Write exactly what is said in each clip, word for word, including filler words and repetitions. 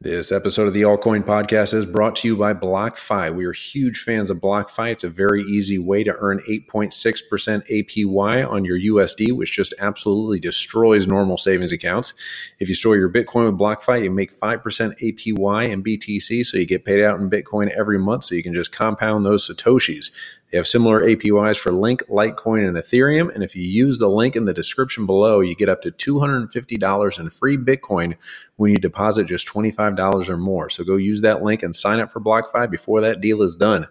This episode of the All Coin Podcast is brought to you by BlockFi. We are huge fans of BlockFi. It's a very easy way to earn eight point six percent A P Y on your U S D, which just absolutely destroys normal savings accounts. If you store your Bitcoin with BlockFi, you make five percent A P Y in B T C, so you get paid out in Bitcoin every month, so you can just compound those Satoshis. They have similar A P Ys for LINK, Litecoin, and Ethereum. And if you use the link in the description below, you get up to two hundred fifty dollars in free Bitcoin when you deposit just twenty-five dollars or more. So go use that link and sign up for BlockFi before that deal is done.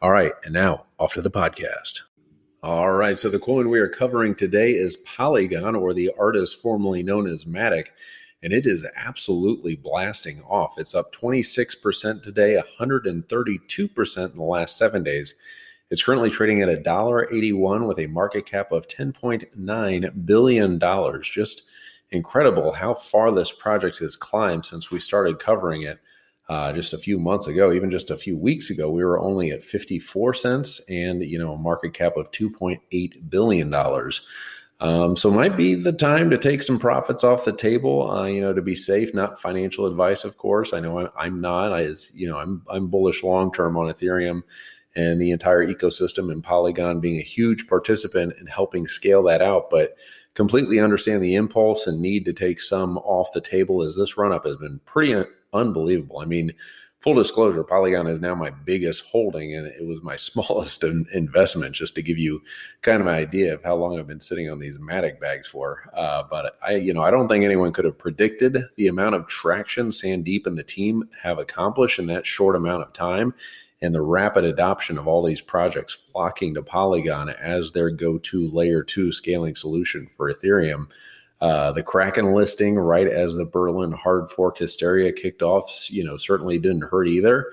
All right, and now off to the podcast. All right, so the coin we are covering today is Polygon, or the artist formerly known as MATIC. And it is absolutely blasting off. It's up twenty-six percent today, one hundred thirty-two percent in the last seven days. It's currently trading at one dollar and eighty-one cents with a market cap of ten point nine billion dollars. Just incredible how far this project has climbed since we started covering it uh, just a few months ago. Even just a few weeks ago, we were only at fifty-four cents and, you know, a market cap of two point eight billion dollars. Um, so it might be the time to take some profits off the table, uh, you know, to be safe. Not financial advice, of course. I know I'm, I'm not. I, you know, I'm, I'm bullish long term on Ethereum and the entire ecosystem, and Polygon being a huge participant in helping scale that out, but completely understand the impulse and need to take some off the table, as this run-up has been pretty un- unbelievable. I mean, full disclosure, Polygon is now my biggest holding, and it was my smallest in- investment, just to give you kind of an idea of how long I've been sitting on these MATIC bags for. Uh, but I, you know, I don't think anyone could have predicted the amount of traction Sandeep and the team have accomplished in that short amount of time, and the rapid adoption of all these projects flocking to Polygon as their go-to layer two scaling solution for Ethereum. Uh, the Kraken listing right as the Berlin hard fork hysteria kicked off, you know, certainly didn't hurt either.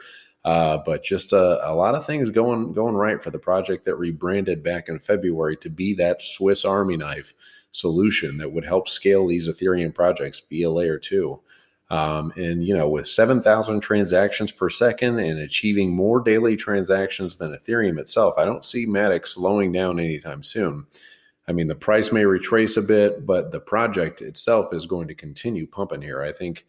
Uh, but just a, a lot of things going going right for the project that rebranded back in February to be that Swiss Army knife solution that would help scale these Ethereum projects, be a layer two. Um, and, you know, with seven thousand transactions per second and achieving more daily transactions than Ethereum itself, I don't see MATIC slowing down anytime soon. I mean, the price may retrace a bit, but the project itself is going to continue pumping here. I think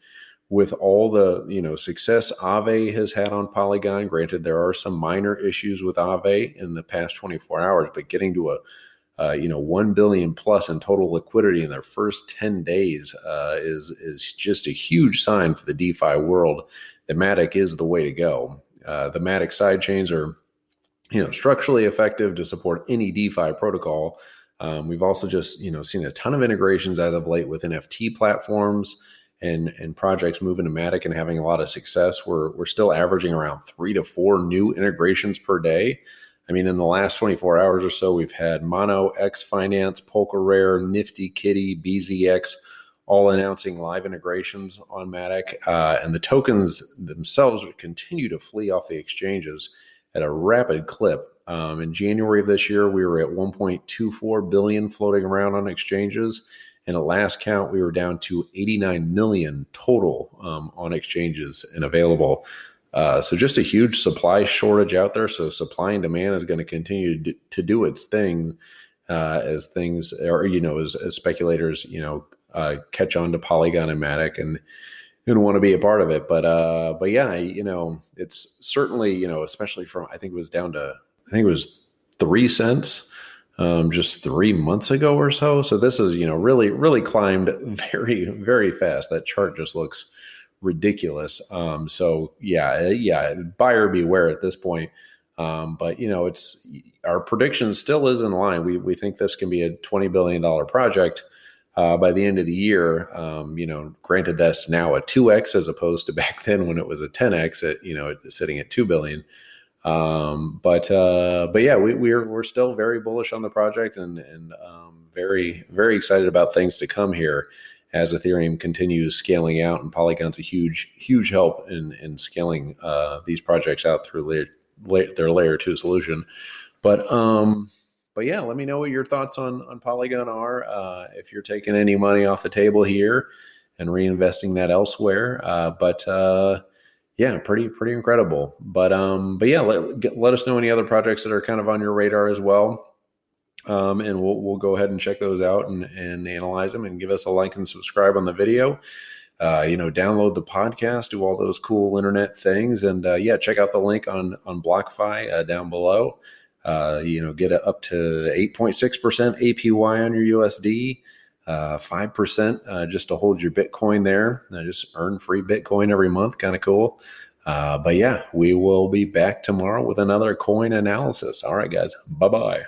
with all the, you know, success Aave has had on Polygon, granted there are some minor issues with Aave in the past twenty-four hours, but getting to a Uh, you know, one billion plus in total liquidity in their first ten days uh, is is just a huge sign for the DeFi world. The MATIC is the way to go. Uh, the MATIC sidechains are, you know, structurally effective to support any DeFi protocol. Um, we've also just, you know, seen a ton of integrations as of late with N F T platforms and and projects moving to MATIC and having a lot of success. We're we're still averaging around three to four new integrations per day. I mean, in the last twenty-four hours or so, we've had Mono X Finance, Polka Rare, Nifty Kitty, B Z X, all announcing live integrations on MATIC. Uh, and the tokens themselves would continue to flee off the exchanges at a rapid clip. Um, in January of this year, we were at one point two four billion floating around on exchanges. And at last count, we were down to eighty-nine million total um, on exchanges and available. Uh, so just a huge supply shortage out there. So supply and demand is going to continue to do, to do its thing uh, as things, or, you know, as, as speculators, you know, uh, catch on to Polygon and MATIC and, and want to be a part of it. But, uh, but yeah, you know, it's certainly, you know, especially from, I think it was down to, I think it was three cents um, just three months ago or so. So this is, you know, really, really climbed very, very fast. That chart just looks ridiculous. Um, so yeah, yeah, buyer beware at this point. Um, but you know, it's, our prediction still is in line. We we think this can be a twenty billion dollars project uh, by the end of the year. Um, you know, granted that's now a two X as opposed to back then when it was a ten X at, you know, sitting at two billion dollars. Um, but, uh, but yeah, we, we're, we're still very bullish on the project and, and, um, very, very excited about things to come here. as Ethereum continues scaling out, and Polygon's a huge, huge help in in scaling uh, these projects out through layer, layer, their layer two solution. But um, but yeah, let me know what your thoughts on on Polygon are. Uh, if you're taking any money off the table here and reinvesting that elsewhere, uh, but uh, yeah, pretty pretty incredible. But um, but yeah, let let us know any other projects that are kind of on your radar as well. Um, and we'll we'll go ahead and check those out and, and analyze them, and give us a like and subscribe on the video. Uh, you know, download the podcast, do all those cool internet things, and uh, yeah, check out the link on on BlockFi uh, down below. Uh, you know, get a, up to eight point six percent A P Y on your U S D, uh, five percent uh, just to hold your Bitcoin there. And just earn free Bitcoin every month, kind of cool. Uh, but yeah, we will be back tomorrow with another coin analysis. All right, guys, bye bye.